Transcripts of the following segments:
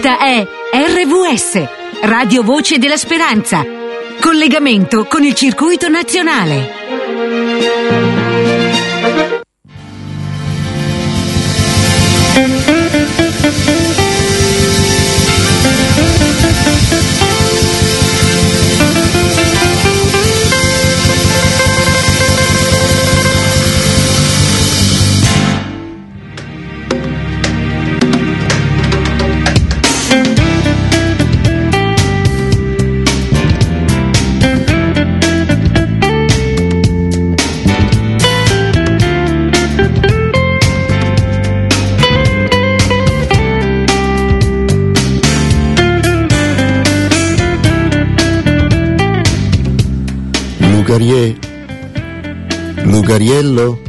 Questa è RVS, Radio Voce della Speranza. Collegamento con il circuito nazionale. Lugariello,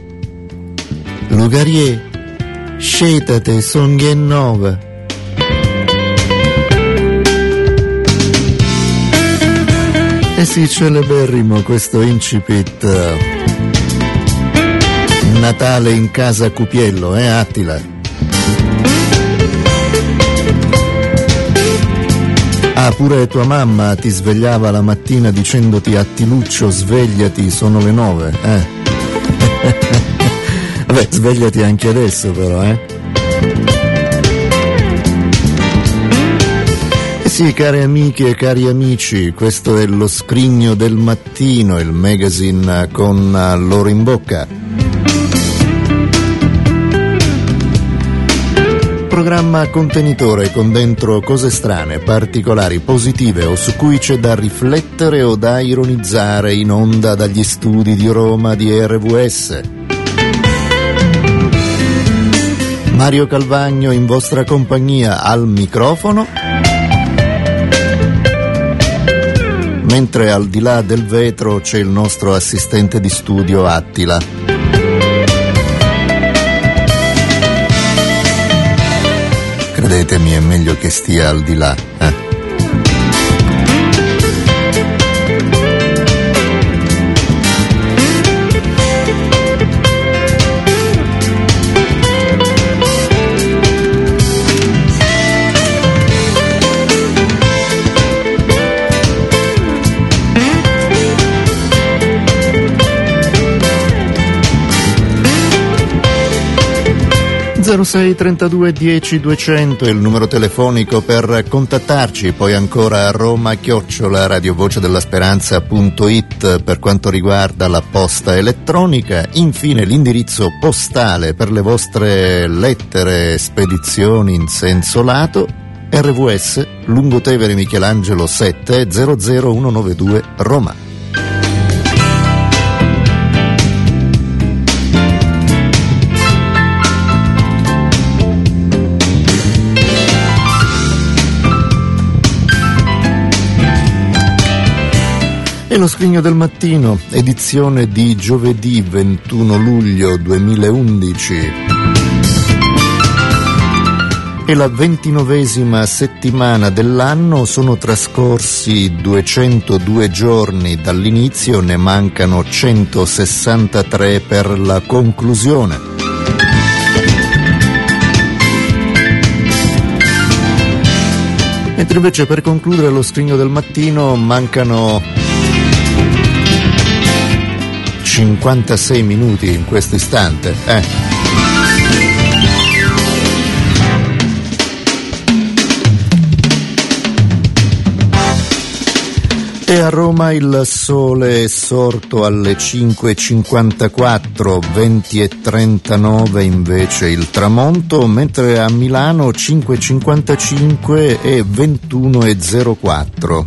Lugariè, scetate, son Gennova. E sì, celeberrimo questo incipit. Natale in casa Cupiello, Attila? Ah, pure tua mamma ti svegliava la mattina dicendoti: Attiluccio, svegliati, sono le 9, Vabbè, svegliati anche adesso però, Sì, cari amiche e cari amici, questo è lo scrigno del mattino, il magazine con l'oro in bocca, programma contenitore con dentro cose strane, particolari, positive o su cui c'è da riflettere o da ironizzare, in onda dagli studi di Roma di RVS. Mario Calvagno in vostra compagnia al microfono, mentre al di là del vetro c'è il nostro assistente di studio Attila. Credetemi, è meglio che stia al di là. (06) 32 10 200 è il numero telefonico per contattarci, poi ancora a roma@radiovocedellasperanza.it per quanto riguarda la posta elettronica, infine l'indirizzo postale per le vostre lettere, spedizioni in senso lato, RVS, Lungotevere Michelangelo 7 00192 Roma. E lo scrigno del mattino, edizione di giovedì 21 luglio 2011. È la 29esima settimana dell'anno, sono trascorsi 202 giorni dall'inizio, ne mancano 163 per la conclusione. Mentre invece per concludere lo scrigno del mattino mancano 56 minuti in questo istante, E a Roma il sole è sorto alle 5.54, 20.39 invece il tramonto, mentre a Milano 5.55 e 21.04.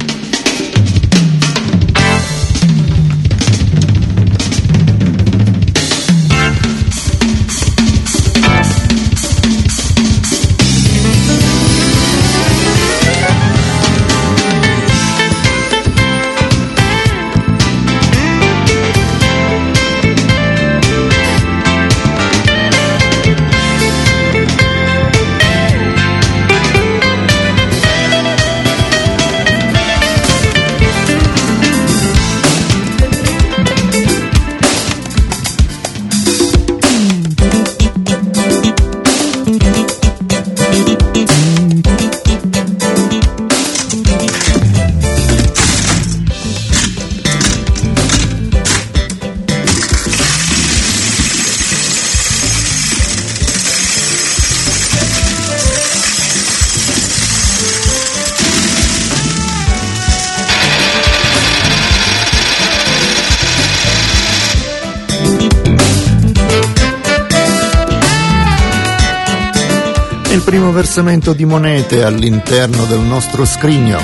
il primo versamento di monete all'interno del nostro scrigno.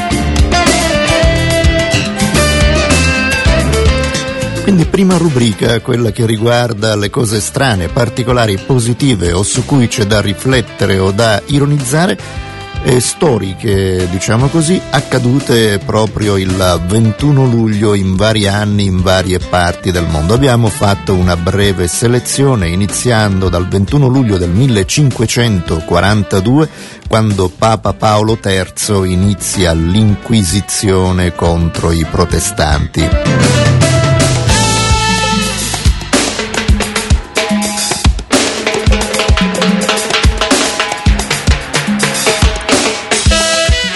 Quindi prima rubrica, quella che riguarda le cose strane, particolari, positive o su cui c'è da riflettere o da ironizzare, storiche, diciamo così, accadute proprio il 21 luglio in vari anni, in varie parti del mondo. Abbiamo fatto una breve selezione iniziando dal 21 luglio del 1542, quando Papa Paolo III inizia l'inquisizione contro i protestanti.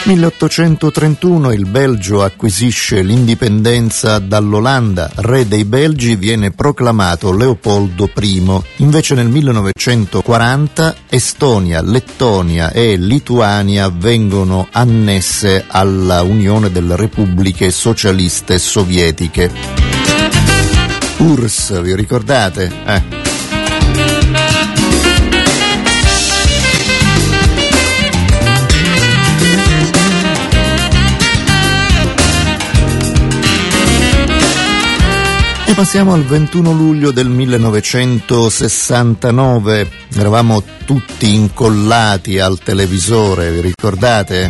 Nel 1831 il Belgio acquisisce l'indipendenza dall'Olanda, re dei Belgi viene proclamato Leopoldo I. Invece nel 1940 Estonia, Lettonia e Lituania vengono annesse alla Unione delle Repubbliche Socialiste Sovietiche. URSS, vi ricordate? Passiamo al 21 luglio del 1969, eravamo tutti incollati al televisore, vi ricordate?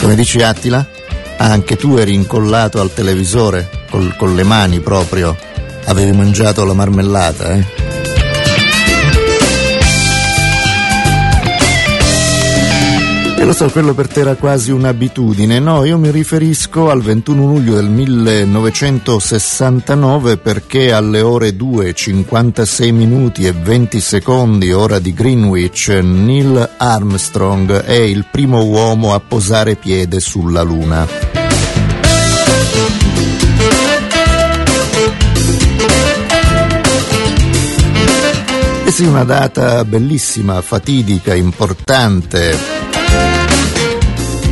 Come dici Attila? Anche tu eri incollato al televisore, con le mani proprio, avevi mangiato la marmellata, eh? E lo so, quello per te era quasi un'abitudine, no? Io mi riferisco al 21 luglio del 1969 perché alle ore 2:56:20, ora di Greenwich, Neil Armstrong è il primo uomo a posare piede sulla Luna. Eh sì, una data bellissima, fatidica, importante.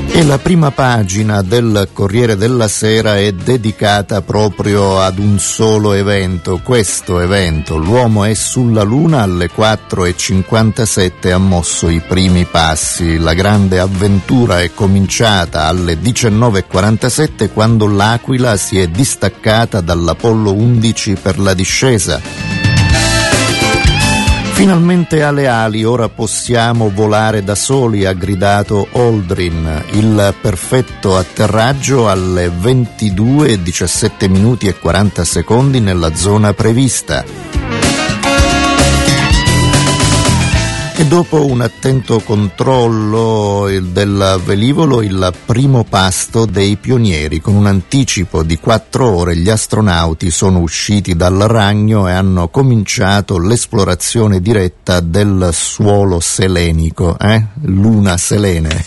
E la prima pagina del Corriere della Sera è dedicata proprio ad un solo evento, questo evento, l'uomo è sulla Luna, alle 4:57 ha mosso i primi passi, la grande avventura è cominciata alle 19:47 quando l'Aquila si è distaccata dall'Apollo 11 per la discesa. Finalmente alle ali, ora possiamo volare da soli, ha gridato Aldrin. Il perfetto atterraggio alle 22:17:40 nella zona prevista. E dopo un attento controllo del velivolo, il primo pasto dei pionieri. Con un anticipo di 4 ore gli astronauti sono usciti dal ragno e hanno cominciato l'esplorazione diretta del suolo selenico, Luna selene,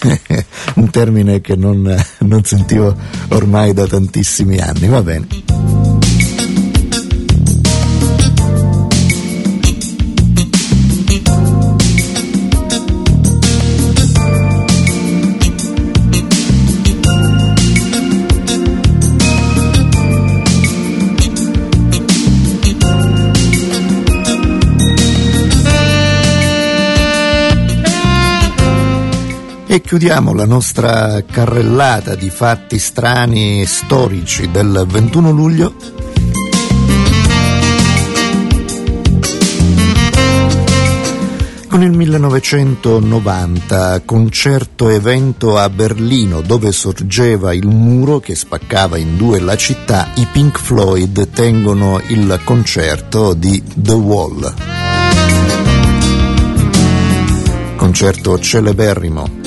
un termine che non sentivo ormai da tantissimi anni, va bene. E chiudiamo la nostra carrellata di fatti strani storici del 21 luglio con il 1990, concerto evento a Berlino dove sorgeva il muro che spaccava in due la città, i Pink Floyd tengono il concerto di The Wall. Concerto celeberrimo.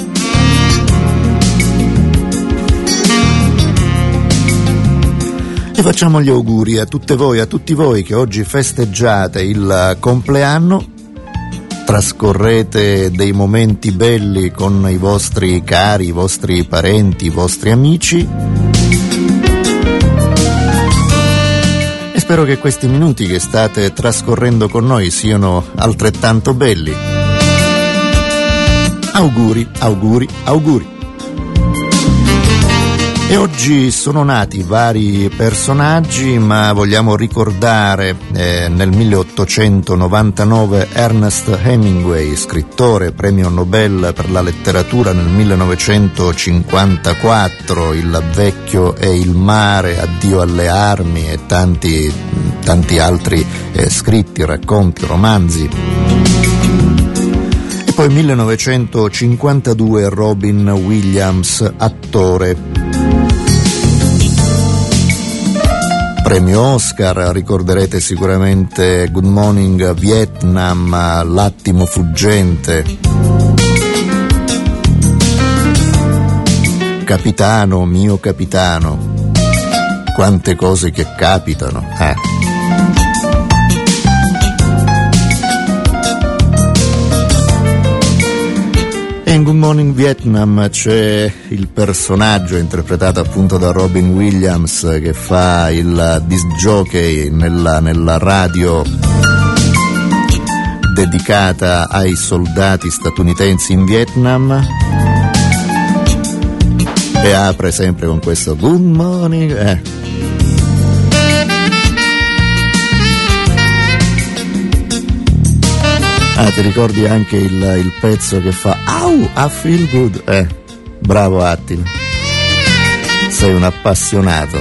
Facciamo gli auguri a tutte voi, a tutti voi che oggi festeggiate il compleanno, trascorrete dei momenti belli con i vostri cari, i vostri parenti, i vostri amici e spero che questi minuti che state trascorrendo con noi siano altrettanto belli. Auguri, auguri, auguri. E oggi sono nati vari personaggi, ma vogliamo ricordare nel 1899 Ernest Hemingway, scrittore, premio Nobel per la letteratura nel 1954, Il vecchio e il mare, Addio alle armi e tanti altri scritti, racconti, romanzi. E poi 1952 Robin Williams, attore. Premio Oscar, ricorderete sicuramente Good Morning Vietnam, L'attimo fuggente. Capitano, mio capitano. Quante cose che capitano, In Good Morning Vietnam c'è il personaggio interpretato appunto da Robin Williams che fa il disc jockey nella radio dedicata ai soldati statunitensi in Vietnam, e apre sempre con questo Good Morning ti ricordi anche il pezzo che fa Au, I feel good. Bravo Attila, sei un appassionato.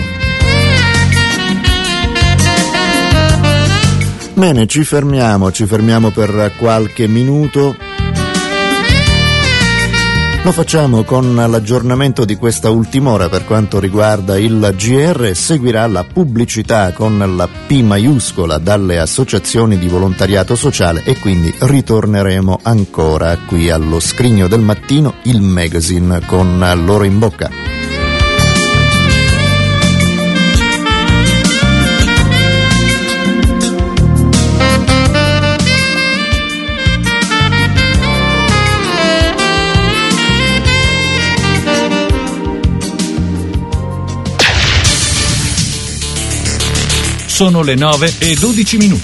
Bene, ci fermiamo per qualche minuto. Lo facciamo con l'aggiornamento di questa ultim'ora per quanto riguarda il GR. Seguirà la pubblicità con la P maiuscola dalle associazioni di volontariato sociale, e quindi ritorneremo ancora qui allo scrigno del mattino, il magazine con l'oro in bocca. Sono le 9:12.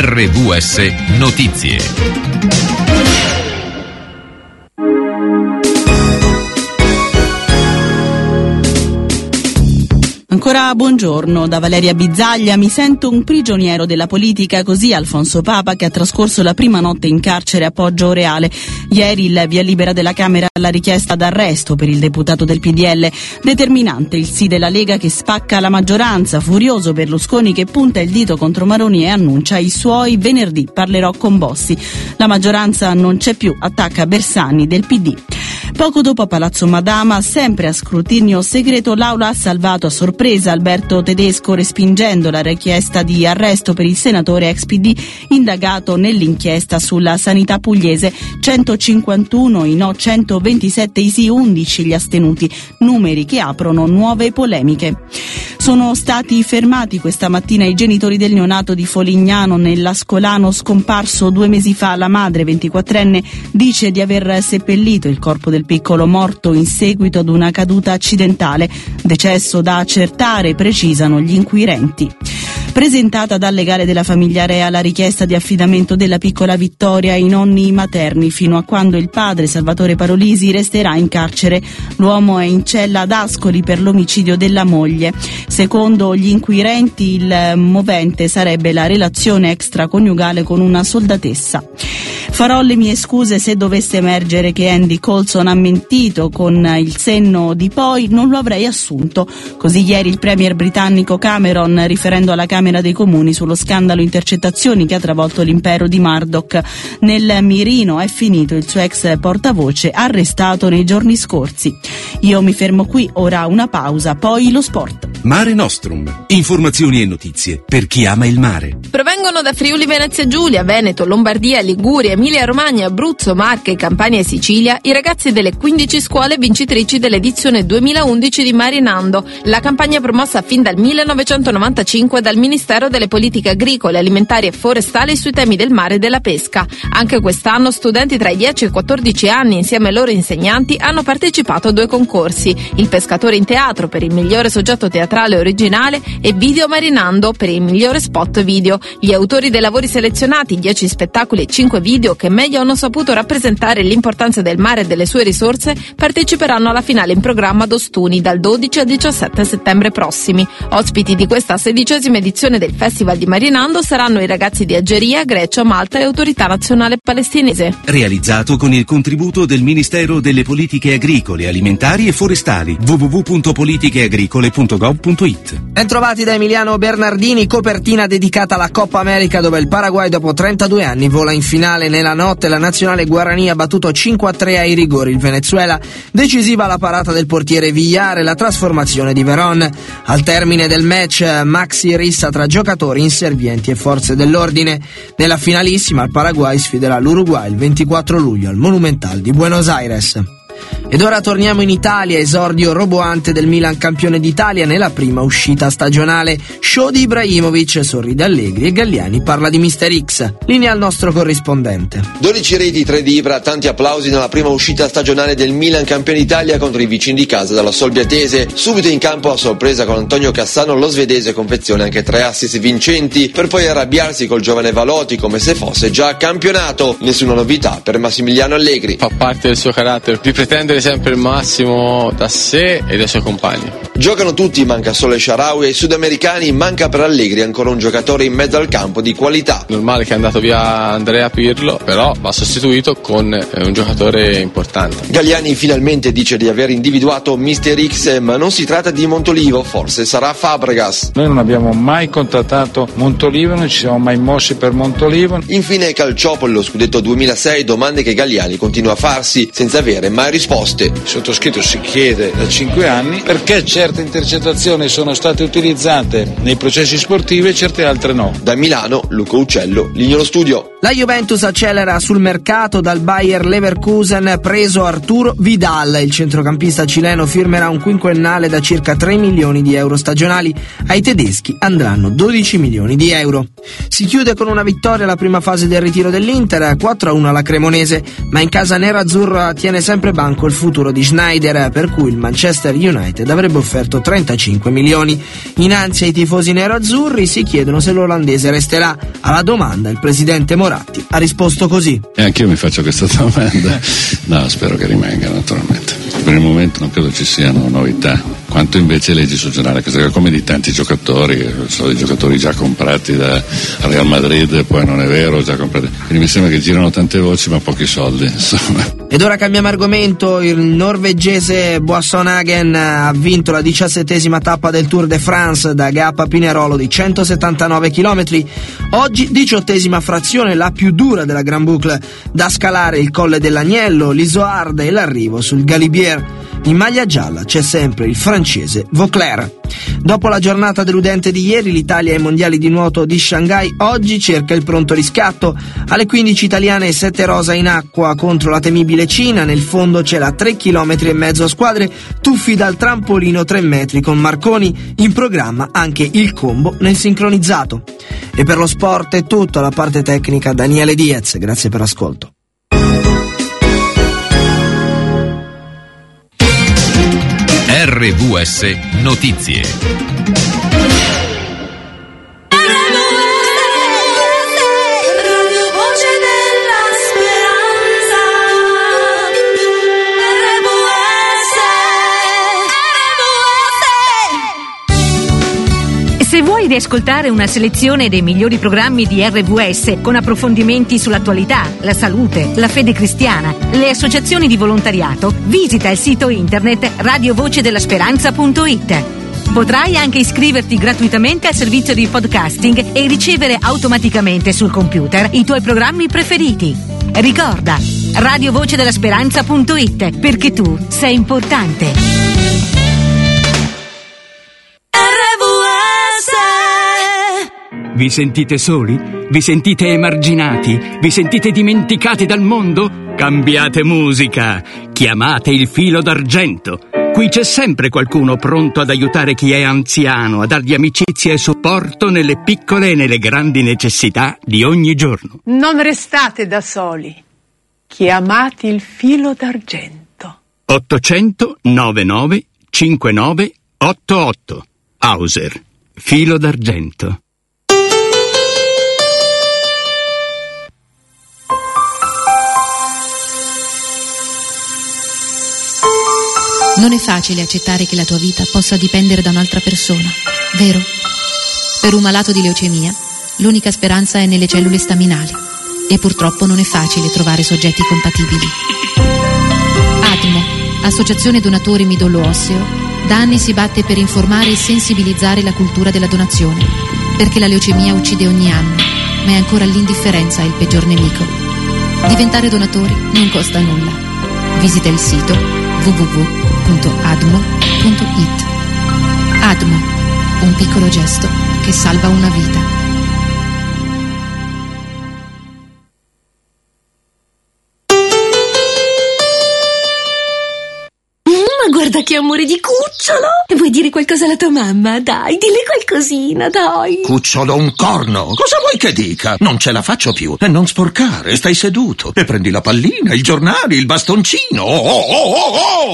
RVS Notizie. Ancora buongiorno da Valeria Bizzaglia. Mi sento un prigioniero della politica, così Alfonso Papa, che ha trascorso la prima notte in carcere a Poggio Reale. Ieri il via libera della Camera alla richiesta d'arresto per il deputato del PDL. Determinante il sì della Lega, che spacca la maggioranza. Furioso Berlusconi, che punta il dito contro Maroni e annuncia i suoi venerdì. Parlerò con Bossi. La maggioranza non c'è più, attacca Bersani del PD. Poco dopo a Palazzo Madama, sempre a scrutinio segreto, l'Aula ha salvato a sorpresa Alberto Tedesco, respingendo la richiesta di arresto per il senatore ex PD indagato nell'inchiesta sulla sanità pugliese. 151 i no, 127 i sì, 11 gli astenuti, numeri che aprono nuove polemiche. Sono stati fermati questa mattina i genitori del neonato di Folignano nell'Ascolano scomparso 2 mesi fa. La madre 24enne dice di aver seppellito il corpo del piccolo morto in seguito ad una caduta accidentale. Decesso da accertare, precisano gli inquirenti. Presentata dal legale della famiglia Rea la richiesta di affidamento della piccola Vittoria ai nonni materni, fino a quando il padre Salvatore Parolisi resterà in carcere. L'uomo è in cella ad Ascoli per l'omicidio della moglie. Secondo gli inquirenti il movente sarebbe la relazione extraconiugale con una soldatessa. Farò le mie scuse se dovesse emergere che Andy Coulson ha mentito con il senno di poi, non lo avrei assunto. Così ieri il premier britannico Cameron, riferendo alla Camera dei Comuni sullo scandalo intercettazioni che ha travolto l'impero di Murdoch. Nel mirino è finito il suo ex portavoce, arrestato nei giorni scorsi. Io mi fermo qui, ora una pausa, poi lo sport. Mare Nostrum, informazioni e notizie per chi ama il mare. Provengono da Friuli Venezia Giulia, Veneto, Lombardia, Liguria, Emilia Romagna, Abruzzo, Marche, Campania e Sicilia i ragazzi delle 15 scuole vincitrici dell'edizione 2011 di Marinando, la campagna promossa fin dal 1995 dal Ministero delle Politiche Agricole, Alimentari e Forestali sui temi del mare e della pesca. Anche quest'anno studenti tra i 10 e i 14 anni insieme ai loro insegnanti hanno partecipato a due concorsi, il pescatore in teatro per il migliore soggetto teatrale originale e Video Marinando per il migliore spot video. Gli autori dei lavori selezionati, 10 spettacoli e 5 video che meglio hanno saputo rappresentare l'importanza del mare e delle sue risorse, parteciperanno alla finale in programma ad Ostuni dal 12 al 17 settembre prossimi. Ospiti di questa 16ª edizione del Festival di Marinando saranno i ragazzi di Algeria, Grecia, Malta e Autorità Nazionale Palestinese. Realizzato con il contributo del Ministero delle Politiche Agricole, Alimentari e Forestali, www.politicheagricole.gov.it. Bentrovati da Emiliano Bernardini, copertina dedicata alla Coppa America dove il Paraguay dopo 32 anni vola in finale. Nella notte la nazionale guarani ha battuto 5-3 ai rigori il Venezuela, decisiva la parata del portiere Villar e la trasformazione di Veron. Al termine del match maxi rissa tra giocatori, inservienti e forze dell'ordine. Nella finalissima il Paraguay sfiderà l'Uruguay il 24 luglio al Monumental di Buenos Aires. Ed ora torniamo in Italia, esordio roboante del Milan campione d'Italia nella prima uscita stagionale, show di Ibrahimovic, sorride Allegri e Galliani parla di Mister X. Linea al nostro corrispondente. 12 reti, 3 di Ibra, tanti applausi nella prima uscita stagionale del Milan campione d'Italia contro i vicini di casa della Solbiatese. Subito in campo a sorpresa con Antonio Cassano, lo svedese confeziona anche 3 assist vincenti per poi arrabbiarsi col giovane Valotti come se fosse già campionato. Nessuna novità per Massimiliano Allegri. Fa parte del suo carattere di pretendere sempre il massimo da sé e dai suoi compagni. Giocano tutti, manca solo Shaarawy e i sudamericani, manca per Allegri ancora un giocatore in mezzo al campo di qualità. Normale che è andato via Andrea Pirlo, però va sostituito con un giocatore importante. Galliani finalmente dice di aver individuato Mister X, ma non si tratta di Montolivo, forse sarà Fabregas. Noi non abbiamo mai contrattato Montolivo, non ci siamo mai mossi per Montolivo. Infine Calciopoli, lo scudetto 2006, domande che Galliani continua a farsi senza avere mai risposte. Sottoscritto si chiede da 5 anni perché certe intercettazioni sono state utilizzate nei processi sportivi e certe altre no. Da Milano, Luca Uccello, Lignolo Studio. La Juventus accelera sul mercato, dal Bayer Leverkusen preso Arturo Vidal. Il centrocampista cileno firmerà un quinquennale da circa 3 milioni di euro stagionali. Ai tedeschi andranno 12 milioni di euro. Si chiude con una vittoria la prima fase del ritiro dell'Inter, 4-1 alla Cremonese, ma in casa nerazzurra tiene sempre basso il futuro di Schneider, per cui il Manchester United avrebbe offerto 35 milioni. Innanzi ai tifosi neroazzurri si chiedono se l'olandese resterà. Alla domanda il presidente Moratti ha risposto così. E anche io mi faccio questa domanda. No, spero che rimanga naturalmente. Per il momento non credo ci siano novità. Quanto invece leggi sul giornale, come di tanti giocatori, sono dei giocatori già comprati da Real Madrid, poi non è vero, già comprati. Quindi mi sembra che girano tante voci ma pochi soldi, insomma. Ed ora cambiamo argomento, il norvegese Boasson-Hagen ha vinto la 17ª tappa del Tour de France da Gap a Pinerolo di 179 km, oggi 18ª frazione, la più dura della Gran Boucle, da scalare il Colle dell'Agnello, l'Isoarda e l'arrivo sul Galibier. In maglia gialla c'è sempre il francese Vauclair. Dopo la giornata deludente di ieri, l'Italia ai mondiali di nuoto di Shanghai oggi cerca il pronto riscatto. Alle 15 italiane 7 rosa in acqua contro la temibile Cina. Nel fondo c'è la 3,5 km a squadre, tuffi dal trampolino 3 metri con Marconi. In programma anche il combo nel sincronizzato. E per lo sport è tutto, alla parte tecnica Daniele Diez. Grazie per l'ascolto. RVS Notizie. Se vuoi riascoltare una selezione dei migliori programmi di RVS con approfondimenti sull'attualità, la salute, la fede cristiana, le associazioni di volontariato, visita il sito internet radiovocedellasperanza.it. Potrai anche iscriverti gratuitamente al servizio di podcasting e ricevere automaticamente sul computer i tuoi programmi preferiti. Ricorda, radiovocedellasperanza.it, perché tu sei importante. Vi sentite soli? Vi sentite emarginati? Vi sentite dimenticati dal mondo? Cambiate musica! Chiamate il filo d'argento! Qui c'è sempre qualcuno pronto ad aiutare chi è anziano, a dargli amicizia e supporto nelle piccole e nelle grandi necessità di ogni giorno. Non restate da soli. Chiamate il filo d'argento. 800 99 59 88. Hauser. Filo d'argento. Non è facile accettare che la tua vita possa dipendere da un'altra persona, vero? Per un malato di leucemia, l'unica speranza è nelle cellule staminali e purtroppo non è facile trovare soggetti compatibili. ADMO, Associazione Donatori Midollo Osseo, da anni si batte per informare e sensibilizzare la cultura della donazione, perché la leucemia uccide ogni anno, ma è ancora l'indifferenza il peggior nemico. Diventare donatore non costa nulla. Visita il sito www.admo.it. ADMO, un piccolo gesto che salva una vita. Ma guarda che amore di cucciolo! Vuoi dire qualcosa alla tua mamma? Dai, dille qualcosina, dai! Cucciolo un corno! Cosa vuoi che dica? Non ce la faccio più. E non sporcare, stai seduto. E prendi la pallina, il giornale, il bastoncino.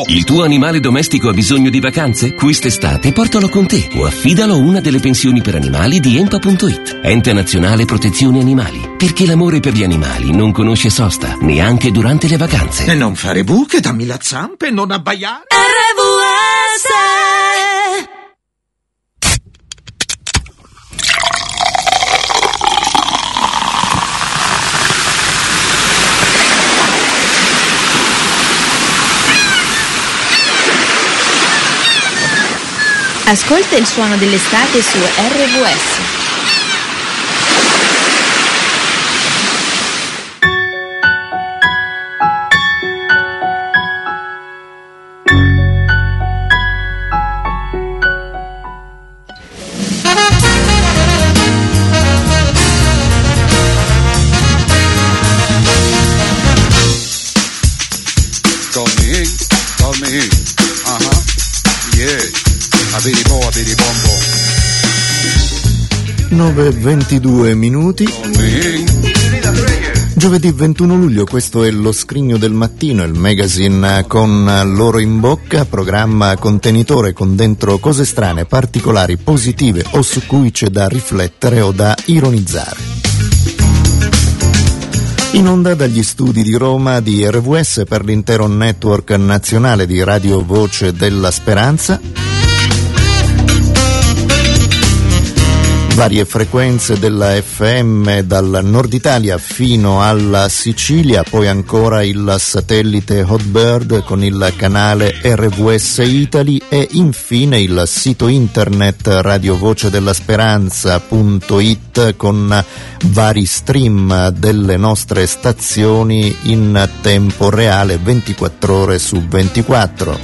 Il tuo animale domestico ha bisogno di vacanze? Quest'estate portalo con te o affidalo a una delle pensioni per animali di EMPA.it, Ente Nazionale Protezione Animali. Perché l'amore per gli animali non conosce sosta, neanche durante le vacanze. E non fare buche, dammi la zampa e non abbaiare. RVS. Ascolta il suono dell'estate su RVS. E 22 minuti. Giovedì 21 luglio, questo è lo scrigno del mattino, il magazine con l'oro in bocca, programma contenitore con dentro cose strane, particolari, positive o su cui c'è da riflettere o da ironizzare. In onda dagli studi di Roma di RVS per l'intero network nazionale di Radio Voce della Speranza. Varie frequenze della FM dal nord Italia fino alla Sicilia, poi ancora il satellite Hotbird con il canale RVS Italy e infine il sito internet radiovocedellasperanza.it con vari stream delle nostre stazioni in tempo reale 24 ore su 24.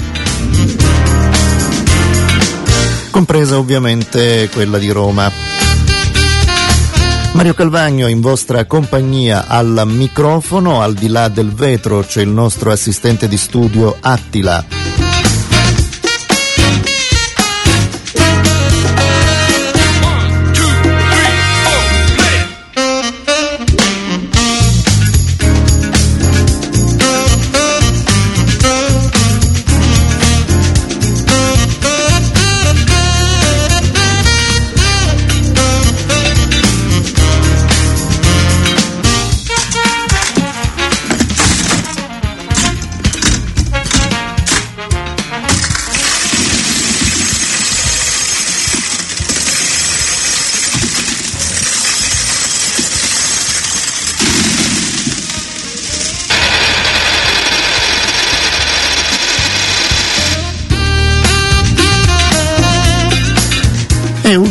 Compresa ovviamente quella di Roma. Mario Calvagno in vostra compagnia al microfono, al di là del vetro c'è il nostro assistente di studio Attila.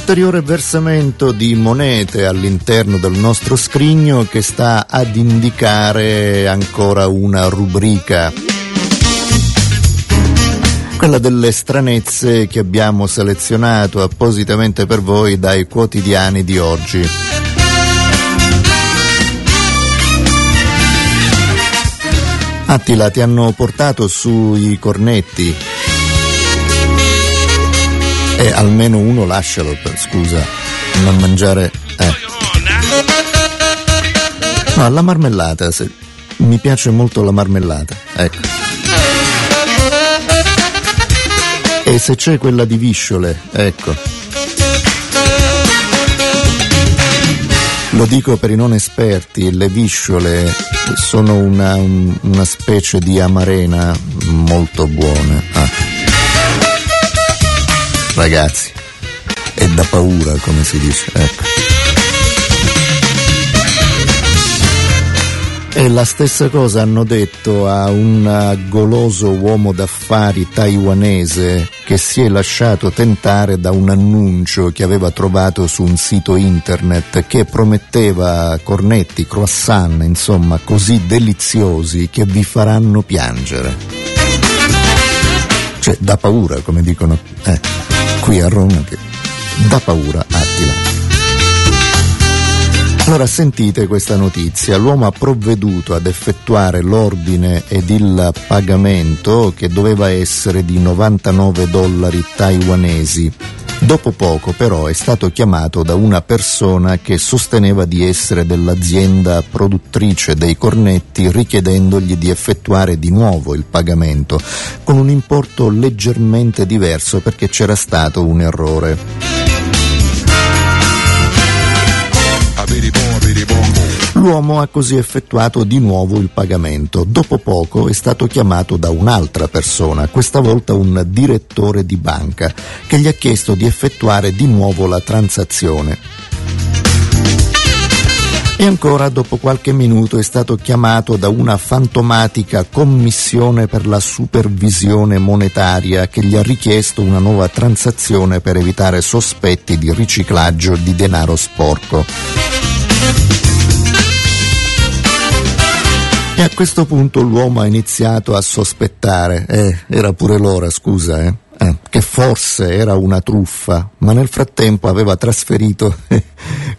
Ulteriore versamento di monete all'interno del nostro scrigno che sta ad indicare ancora una rubrica. quella delle stranezze che abbiamo selezionato appositamente per voi dai quotidiani di oggi. Attila, ti hanno portato sui cornetti. E almeno uno lascialo, per scusa, non mangiare. No, la marmellata, se... mi piace molto la marmellata, ecco. E se c'è quella di visciole, ecco. Lo dico per i non esperti, le visciole sono una specie di amarena molto buona. Ragazzi, è da paura, come si dice, ecco. E la stessa cosa hanno detto a un goloso uomo d'affari taiwanese che si è lasciato tentare da un annuncio che aveva trovato su un sito internet che prometteva cornetti, croissant, insomma, così deliziosi che vi faranno piangere. Cioè, da paura, come dicono qui a Roma, che da paura, Attila. Allora sentite questa notizia, l'uomo ha provveduto ad effettuare l'ordine ed il pagamento che doveva essere di $99 taiwanesi. Dopo poco però è stato chiamato da una persona che sosteneva di essere dell'azienda produttrice dei cornetti, richiedendogli di effettuare di nuovo il pagamento con un importo leggermente diverso perché c'era stato un errore. L'uomo ha così effettuato di nuovo il pagamento. Dopo poco è stato chiamato da un'altra persona, questa volta un direttore di banca, che gli ha chiesto di effettuare di nuovo la transazione. E ancora dopo qualche minuto è stato chiamato da una fantomatica commissione per la supervisione monetaria che gli ha richiesto una nuova transazione per evitare sospetti di riciclaggio di denaro sporco. E a questo punto l'uomo ha iniziato a sospettare, era pure l'ora, scusa, che forse era una truffa, ma nel frattempo aveva trasferito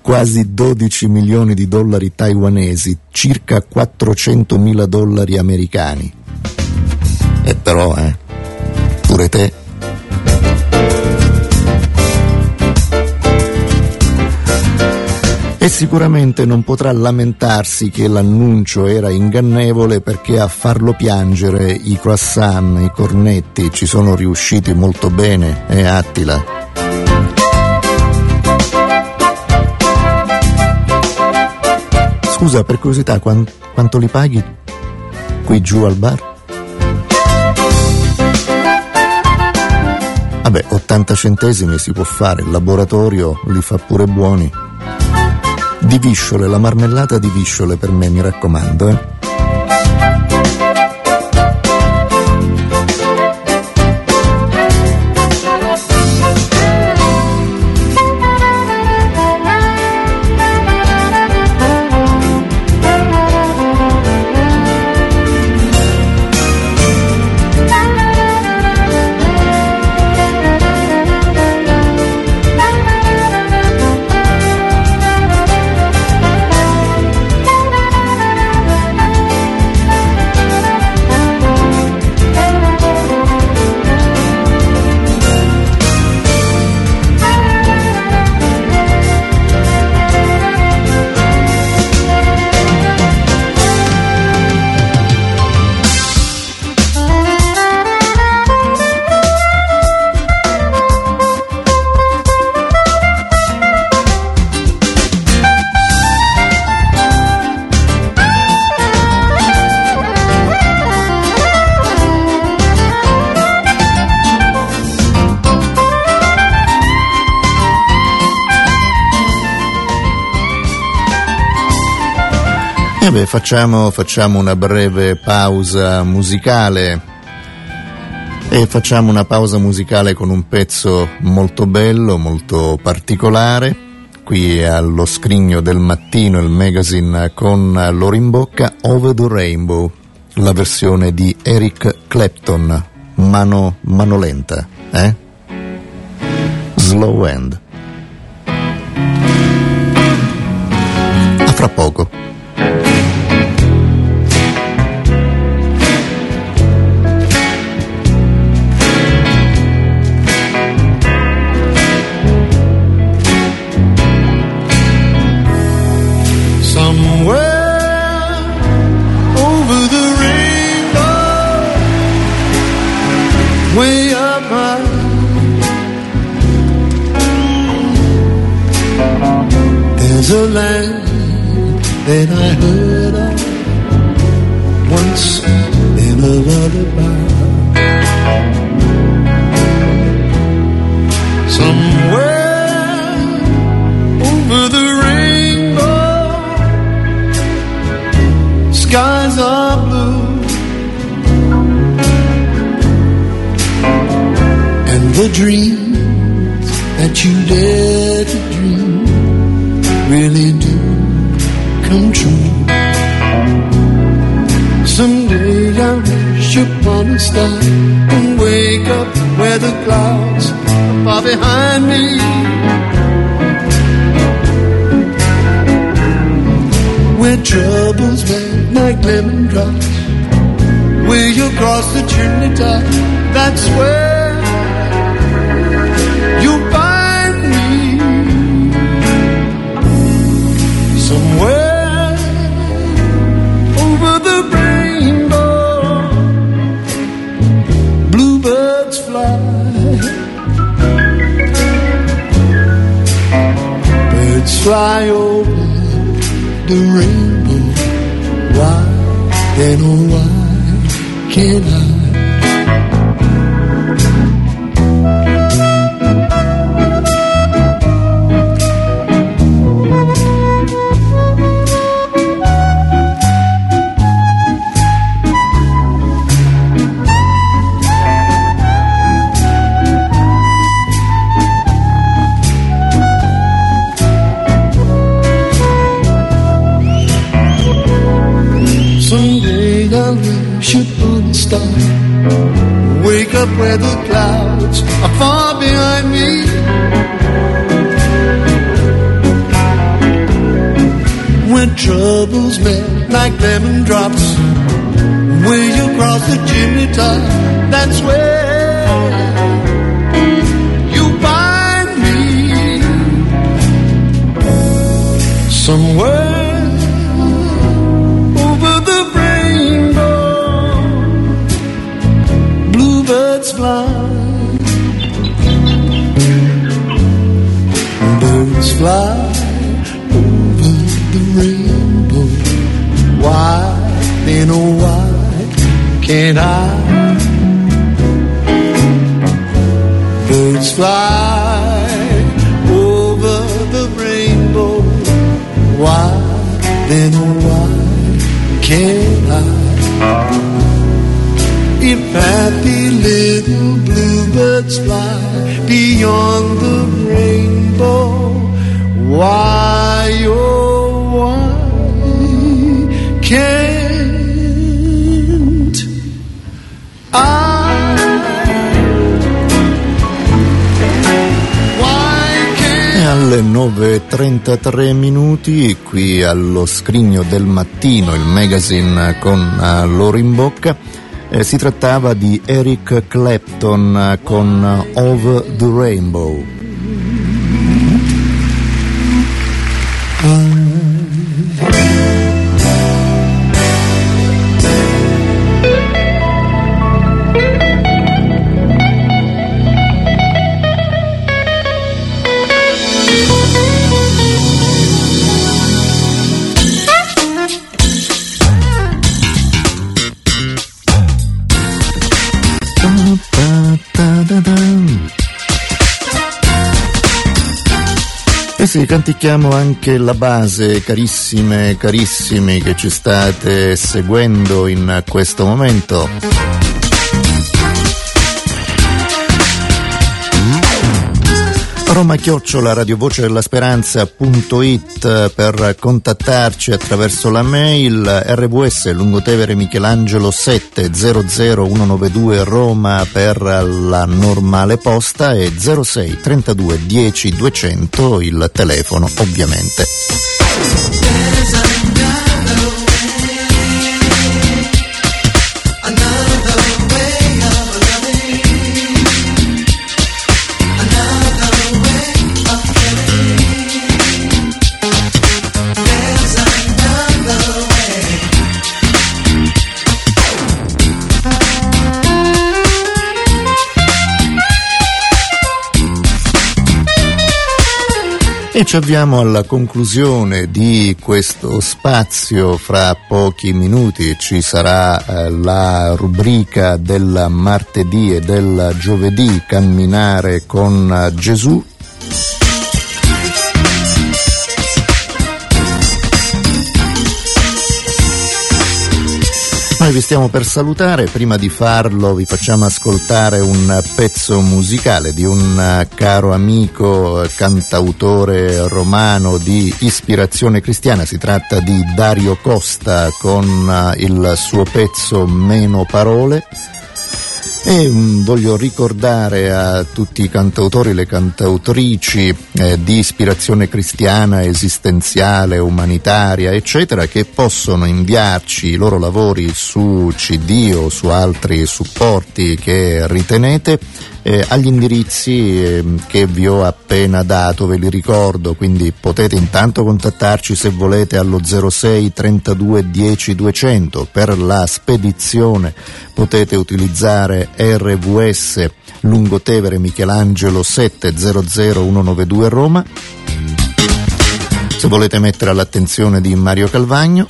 quasi $12 milioni taiwanesi, circa $400.000 americani. E però, pure te... E sicuramente non potrà lamentarsi che l'annuncio era ingannevole, perché a farlo piangere i croissant, i cornetti, ci sono riusciti molto bene, Attila? Scusa, per curiosità, quanto li paghi qui giù al bar? Vabbè, 80 centesimi si può fare, il laboratorio li fa pure buoni. Di visciole, la marmellata di visciole per me, mi raccomando, Facciamo una breve pausa musicale con un pezzo molto bello, molto particolare. Qui allo scrigno del mattino, il magazine con l'Orimbocca, Over the Rainbow, la versione di Eric Clapton, mano lenta, slow hand. A fra poco. The land that I heard of once in a lullaby. Somewhere over the rainbow, skies are blue, and the dreams that you dare to dream really do come true. Someday I'll wish upon a star and wake up where the clouds are far behind me. Where troubles melt like lemon drops, where you cross the Trinidad, that's where you'll find. Somewhere over the rainbow, bluebirds fly, birds fly over the rainbow. Why then, oh why can't I? Wake up where the clouds are far behind me. When troubles melt like lemon drops, will you cross the chimney top? That's where you find me. Somewhere birds fly over the rainbow. Why then, oh why can't I? Birds fly over the rainbow. Why then, oh why can't I? If happy little bluebirds fly beyond the rainbow, why, oh, why can't I? Alle 9.33 minuti, qui allo Scrigno del Mattino, il magazine con l'oro in bocca. Si trattava di Eric Clapton con Over the Rainbow. Sì, canticchiamo anche la base, carissime, carissimi, che ci state seguendo in questo momento. roma@radiovoce-della-speranza.it per contattarci attraverso la mail, RVS Lungotevere Michelangelo 7 00192 Roma per la normale posta e 06 32 10 200 il telefono ovviamente. E ci avviamo alla conclusione di questo spazio. Fra pochi minuti ci sarà la rubrica del martedì e del giovedì, Camminare con Gesù. Noi vi stiamo per salutare, prima di farlo vi facciamo ascoltare un pezzo musicale di un caro amico cantautore romano di ispirazione cristiana, si tratta di Dario Costa con il suo pezzo Meno Parole. E voglio ricordare a tutti i cantautori e le cantautrici di ispirazione cristiana, esistenziale, umanitaria, eccetera, che possono inviarci i loro lavori su CD o su altri supporti che ritenete agli indirizzi che vi ho appena dato, ve li ricordo, quindi potete intanto contattarci se volete allo 06 32 10 200, per la spedizione potete utilizzare RVS Lungotevere Michelangelo 7 00192 Roma, se volete mettere all'attenzione di Mario Calvagno.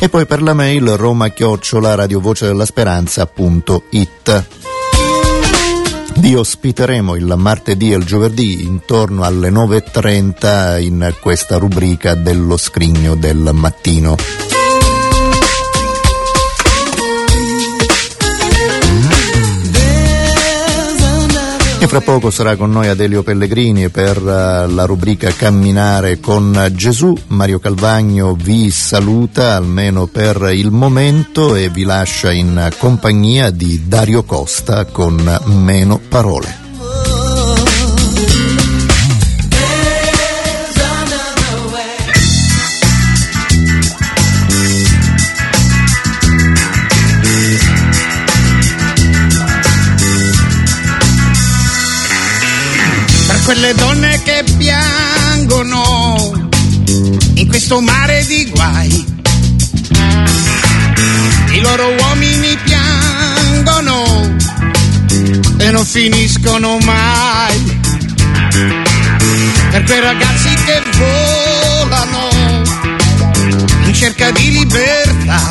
E poi per la mail roma@radiovocedellasperanza.it. Vi ospiteremo il martedì e il giovedì intorno alle 9:30 in questa rubrica dello scrigno del mattino. E fra poco sarà con noi Adelio Pellegrini per la rubrica Camminare con Gesù. Mario Calvagno vi saluta, almeno per il momento, e vi lascia in compagnia di Dario Costa con Meno Parole. Quelle donne che piangono in questo mare di guai, i loro uomini piangono e non finiscono mai. Per quei ragazzi che volano in cerca di libertà,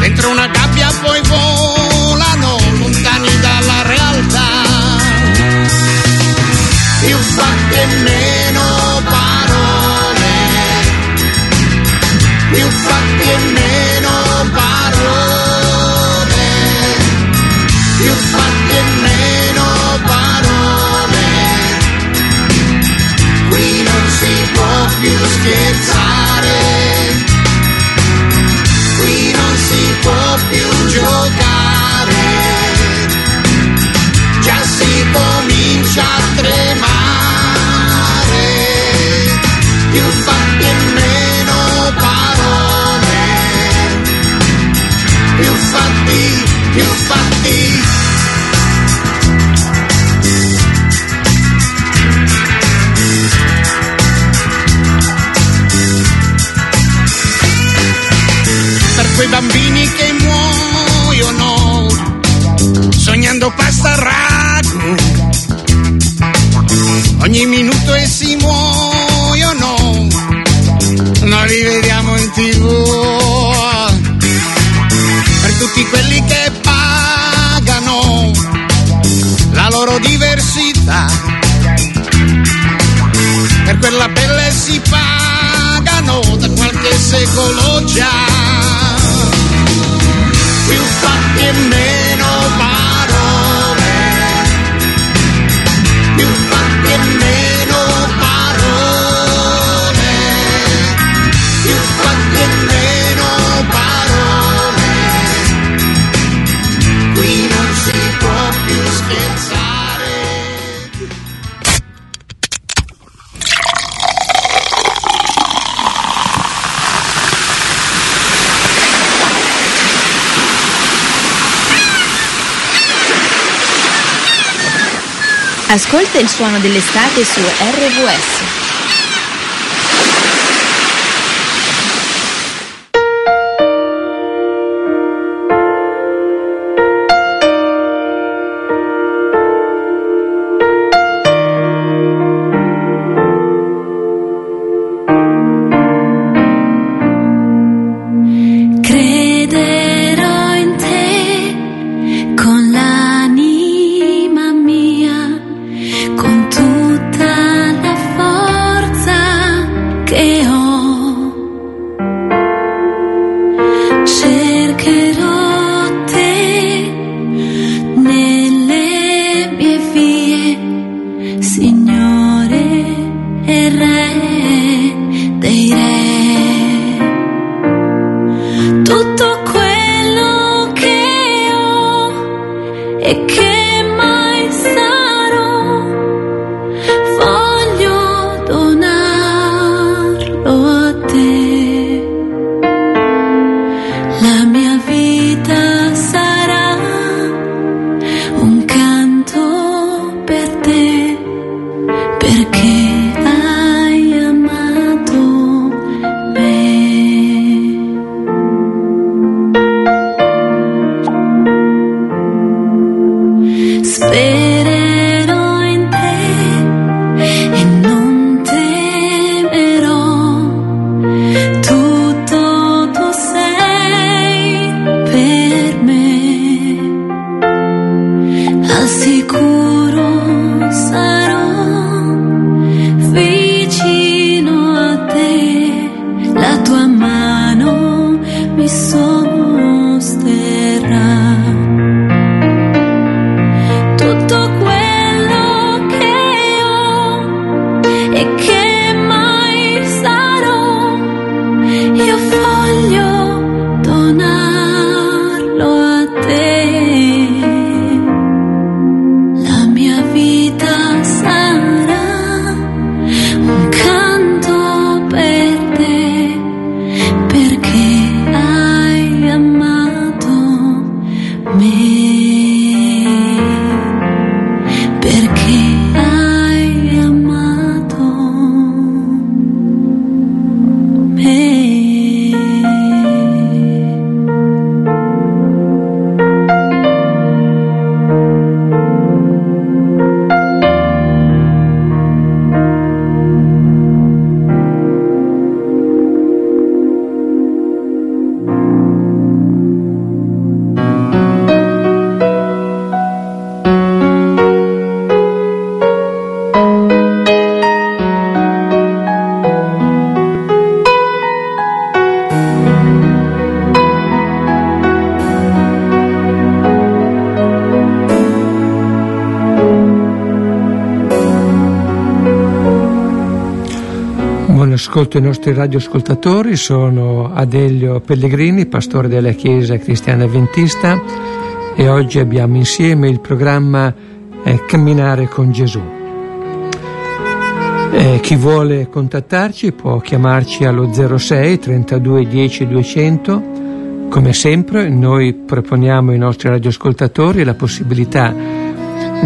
dentro una gabbia poi volano lontani dalla realtà. Più fatte meno parole, più fatte meno parole, più fatte meno parole, qui non si può più scherzare, qui non si può più giocare. Comincia a tremare, più fatte meno parole, più fatti, più fatti. Per quei bambini che muoiono sognando pasta ragu ogni minuto e si muoiono, noi li vediamo in TV. Per tutti quelli che pagano la loro diversità, per quella pelle si pagano da qualche secolo già. Più fatti e meno parole, Ascolta il suono dell'estate su RVS. Ascolto i nostri radioascoltatori, sono Adelio Pellegrini, pastore della Chiesa Cristiana Adventista, e oggi abbiamo insieme il programma Camminare con Gesù. Chi vuole contattarci può chiamarci allo 06 32 10 200. Come sempre noi proponiamo ai nostri radioascoltatori la possibilità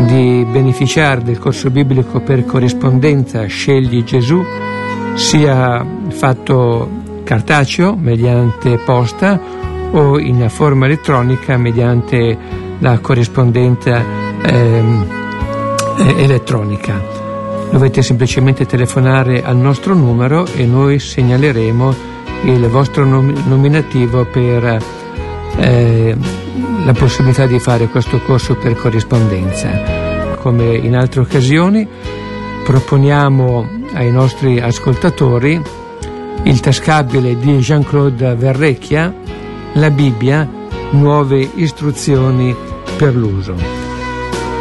di beneficiare del corso biblico per corrispondenza Scegli Gesù, sia fatto cartaceo mediante posta o in forma elettronica mediante la corrispondenza elettronica. Dovete semplicemente telefonare al nostro numero e noi segnaleremo il vostro nominativo per la possibilità di fare questo corso per corrispondenza. Come in altre occasioni proponiamo ai nostri ascoltatori il tascabile di Jean-Claude Verrecchia, la Bibbia, nuove istruzioni per l'uso.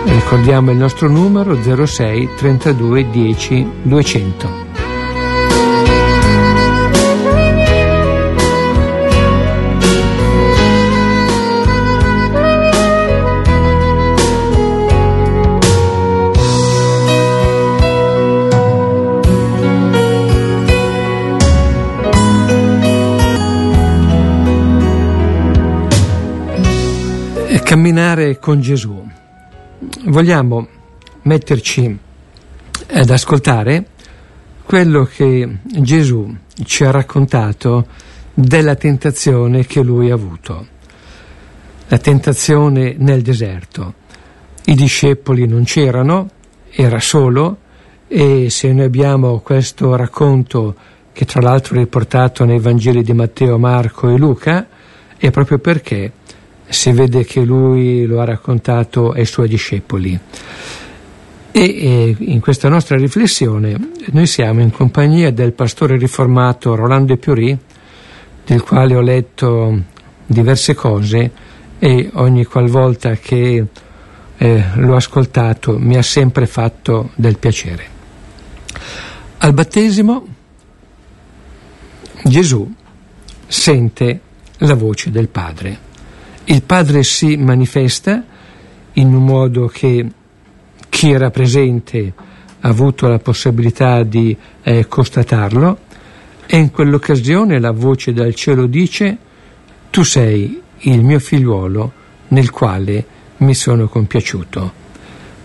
Ricordiamo il nostro numero 06 32 10 200. Camminare con Gesù. Vogliamo metterci ad ascoltare quello che Gesù ci ha raccontato della tentazione che lui ha avuto, la tentazione nel deserto. I discepoli non c'erano, era solo, e se noi abbiamo questo racconto, che tra l'altro è riportato nei Vangeli di Matteo, Marco e Luca, è proprio perché si vede che lui lo ha raccontato ai suoi discepoli. E in questa nostra riflessione noi siamo in compagnia del pastore riformato Rolando Epiuri, del quale ho letto diverse cose e ogni qualvolta che l'ho ascoltato mi ha sempre fatto del piacere. Al battesimo Gesù sente la voce del Padre. Il Padre si manifesta in un modo che chi era presente ha avuto la possibilità di constatarlo, e in quell'occasione la voce dal cielo dice: tu sei il mio figliuolo nel quale mi sono compiaciuto.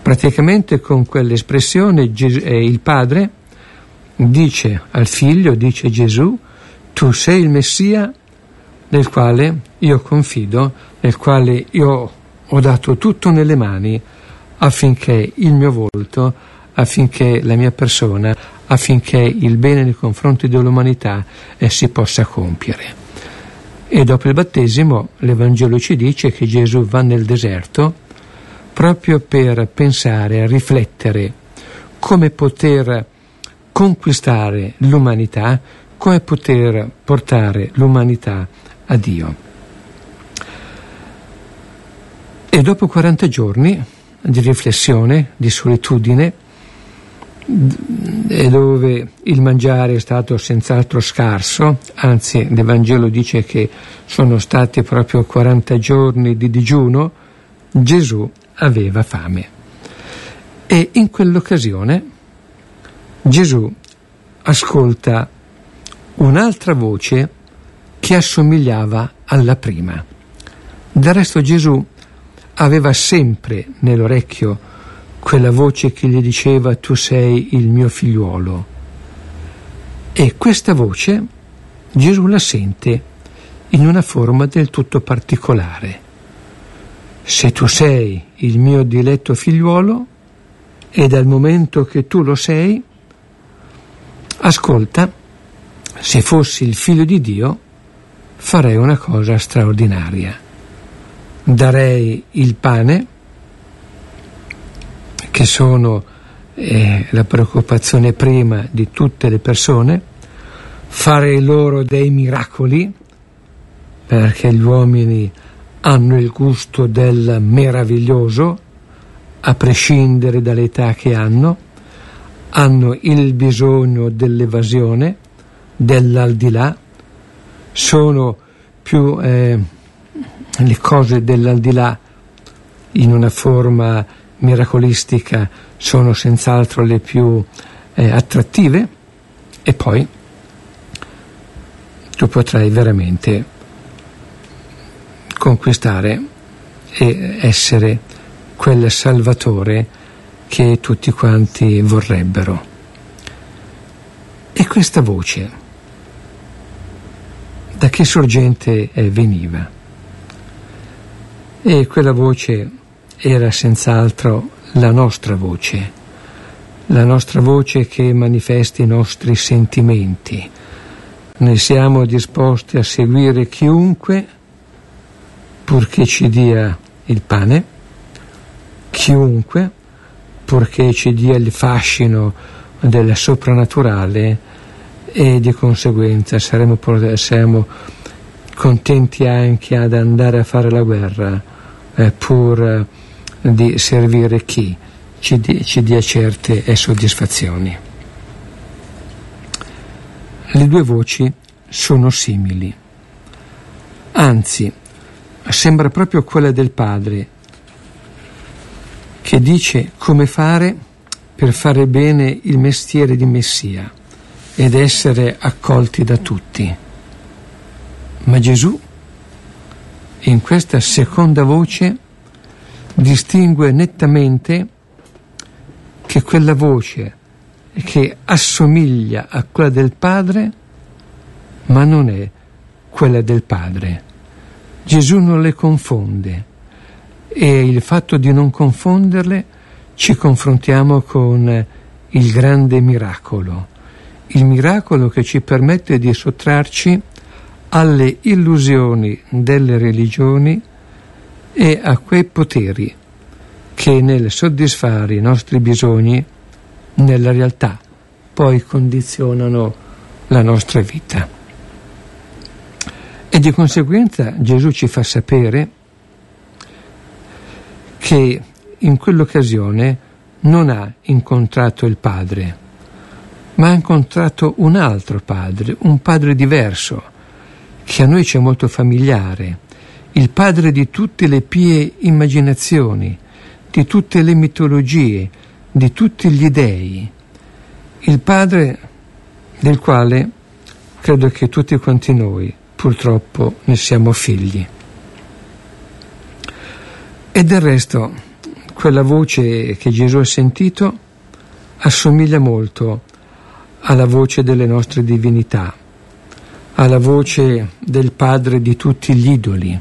Praticamente con quell'espressione il Padre dice al Figlio, dice Gesù: tu sei il Messia nel quale io confido, nel quale io ho dato tutto nelle mani, affinché il mio volto, affinché la mia persona, affinché il bene nei confronti dell'umanità si possa compiere. E dopo il battesimo l'Evangelo ci dice che Gesù va nel deserto proprio per pensare, riflettere come poter conquistare l'umanità, come poter portare l'umanità a Dio. E dopo 40 giorni di riflessione, di solitudine, e dove il mangiare è stato senz'altro scarso, anzi l'Evangelo dice che sono stati proprio 40 giorni di digiuno, Gesù aveva fame. E in quell'occasione Gesù ascolta un'altra voce che assomigliava alla prima. Del resto Gesù aveva sempre nell'orecchio quella voce che gli diceva: tu sei il mio figliuolo. E questa voce Gesù la sente in una forma del tutto particolare: se tu sei il mio diletto figliuolo, e dal momento che tu lo sei, ascolta, se fossi il figlio di Dio farei una cosa straordinaria. Darei il pane, che sono la preoccupazione prima di tutte le persone, farei loro dei miracoli, perché gli uomini hanno il gusto del meraviglioso, a prescindere dall'età che hanno il bisogno dell'evasione, dell'aldilà, sono più... le cose dell'aldilà in una forma miracolistica sono senz'altro le più attrattive, e poi tu potrai veramente conquistare e essere quel salvatore che tutti quanti vorrebbero. E questa voce da che sorgente veniva? E quella voce era senz'altro la nostra voce che manifesta i nostri sentimenti. Noi siamo disposti a seguire chiunque, purché ci dia il pane, chiunque, purché ci dia il fascino del soprannaturale, e di conseguenza saremo contenti anche ad andare a fare la guerra, pur di servire chi ci dia certe soddisfazioni. Le due voci sono simili, anzi sembra proprio quella del Padre che dice come fare per fare bene il mestiere di Messia ed essere accolti da tutti. Ma Gesù in questa seconda voce distingue nettamente che quella voce che assomiglia a quella del padre, ma non è quella del padre. Gesù non le confonde, e il fatto di non confonderle ci confrontiamo con il grande miracolo, il miracolo che ci permette di sottrarci alle illusioni delle religioni e a quei poteri che nel soddisfare i nostri bisogni nella realtà poi condizionano la nostra vita. E di conseguenza Gesù ci fa sapere che in quell'occasione non ha incontrato il Padre, ma ha incontrato un altro Padre, un Padre diverso, che a noi c'è molto familiare, il Padre di tutte le pie immaginazioni, di tutte le mitologie, di tutti gli dèi, il Padre del quale credo che tutti quanti noi purtroppo ne siamo figli. E del resto quella voce che Gesù ha sentito assomiglia molto alla voce delle nostre divinità, alla voce del Padre di tutti gli idoli,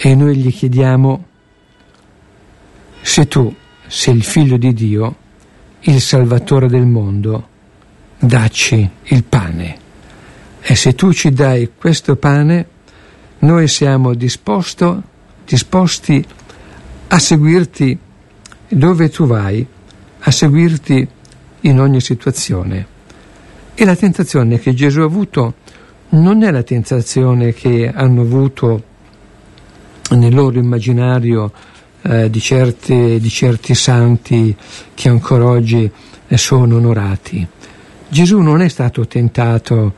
e noi gli chiediamo: se tu sei il Figlio di Dio, il Salvatore del mondo, dacci il pane. E se tu ci dai questo pane, noi siamo disposti a seguirti dove tu vai, a seguirti in ogni situazione. E la tentazione che Gesù ha avuto non è la tentazione che hanno avuto nel loro immaginario di certi santi che ancora oggi sono onorati. Gesù non è stato tentato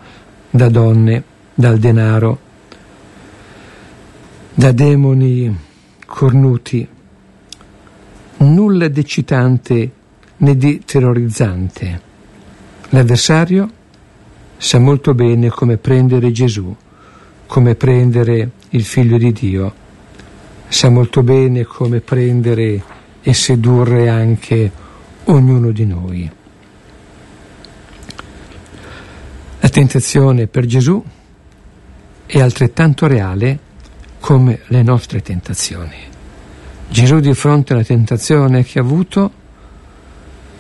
da donne, dal denaro, da demoni cornuti, nulla di eccitante né di terrorizzante. L'avversario sa molto bene come prendere Gesù, come prendere il Figlio di Dio, sa molto bene come prendere e sedurre anche ognuno di noi. La tentazione per Gesù è altrettanto reale come le nostre tentazioni. Gesù, di fronte alla tentazione che ha avuto,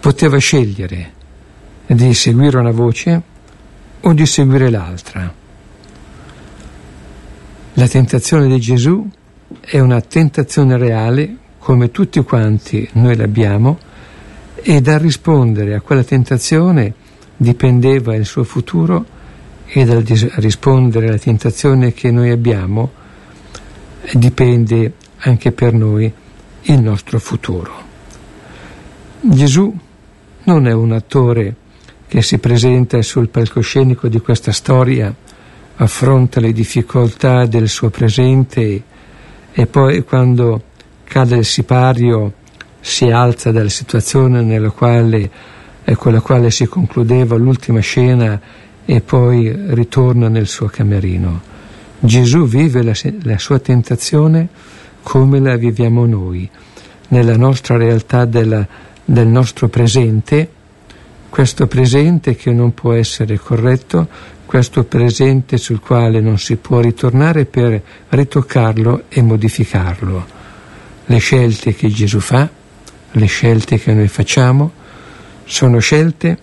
poteva scegliere di seguire una voce o di seguire l'altra. La tentazione di Gesù è una tentazione reale, come tutti quanti noi l'abbiamo, e dal rispondere a quella tentazione dipendeva il suo futuro, e dal rispondere alla tentazione che noi abbiamo dipende anche per noi il nostro futuro. Gesù non è un attore che si presenta sul palcoscenico di questa storia, affronta le difficoltà del suo presente e poi, quando cade il sipario, si alza dalla situazione con la quale si concludeva l'ultima scena e poi ritorna nel suo camerino. Gesù vive la sua tentazione come la viviamo noi, nella nostra realtà del nostro presente. Questo presente che non può essere corretto, questo presente sul quale non si può ritornare per ritoccarlo e modificarlo. Le scelte che Gesù fa, le scelte che noi facciamo, sono scelte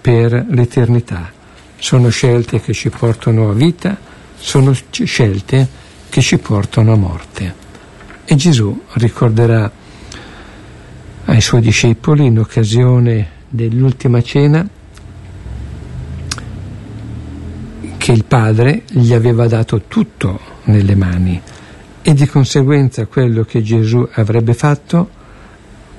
per l'eternità, sono scelte che ci portano a vita, sono scelte che ci portano a morte. E Gesù ricorderà ai suoi discepoli, in occasione dell'ultima cena, che il Padre gli aveva dato tutto nelle mani, e di conseguenza quello che Gesù avrebbe fatto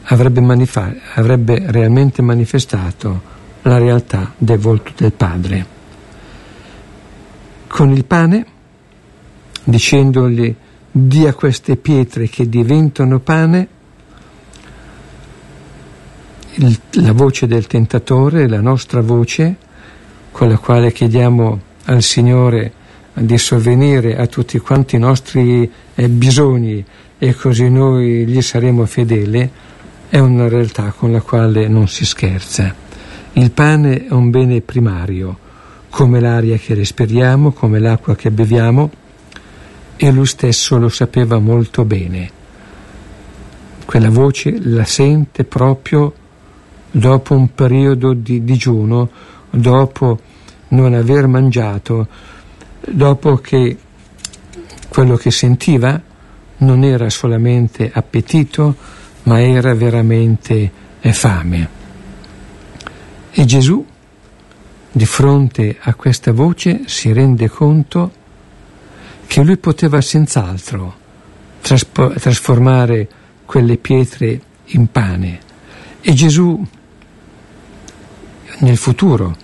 avrebbe realmente manifestato la realtà del volto del Padre. Con il pane, dicendogli: dia queste pietre che diventano pane, la voce del tentatore, la nostra voce, con la quale chiediamo al Signore di sovvenire a tutti quanti i nostri bisogni, e così noi gli saremo fedeli, è una realtà con la quale non si scherza. Il pane è un bene primario, come l'aria che respiriamo, come l'acqua che beviamo, e lui stesso lo sapeva molto bene. Quella voce la sente proprio dopo un periodo di digiuno, dopo non aver mangiato, dopo che quello che sentiva non era solamente appetito, ma era veramente fame. E Gesù, di fronte a questa voce, si rende conto che lui poteva senz'altro trasformare quelle pietre in pane. E Gesù, nel futuro,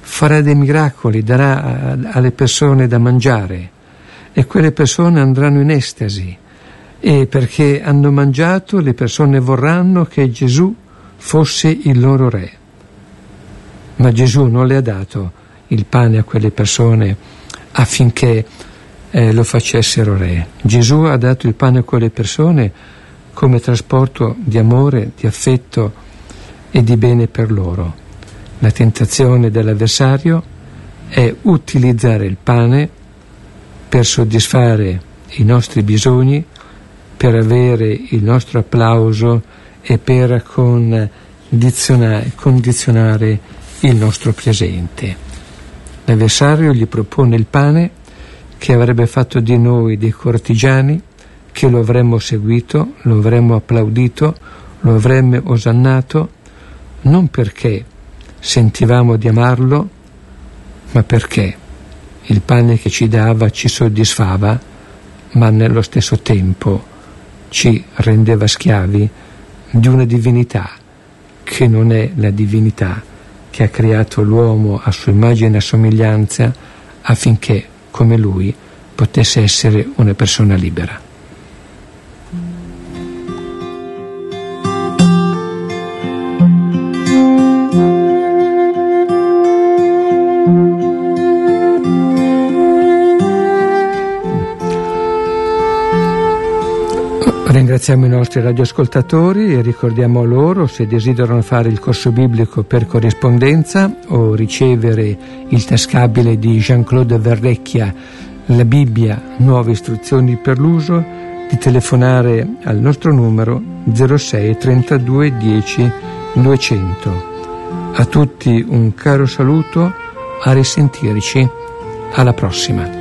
farà dei miracoli, darà alle persone da mangiare, e quelle persone andranno in estasi. E perché hanno mangiato, le persone vorranno che Gesù fosse il loro re. Ma Gesù non le ha dato il pane a quelle persone affinché lo facessero re. Gesù ha dato il pane a quelle persone come trasporto di amore, di affetto e di bene per loro. La tentazione dell'avversario è utilizzare il pane per soddisfare i nostri bisogni, per avere il nostro applauso e per condizionare il nostro presente. L'avversario gli propone il pane che avrebbe fatto di noi dei cortigiani, che lo avremmo seguito, lo avremmo applaudito, lo avremmo osannato, non perché sentivamo di amarlo, ma perché il pane che ci dava ci soddisfava, ma nello stesso tempo ci rendeva schiavi di una divinità che non è la divinità che ha creato l'uomo a sua immagine e somiglianza affinché, come lui, potesse essere una persona libera. Ringraziamo i nostri radioascoltatori e ricordiamo loro, se desiderano fare il corso biblico per corrispondenza o ricevere il tascabile di Jean-Claude Verrecchia, la Bibbia, nuove istruzioni per l'uso, di telefonare al nostro numero 06 32 10 200. A tutti un caro saluto, a risentirci, alla prossima.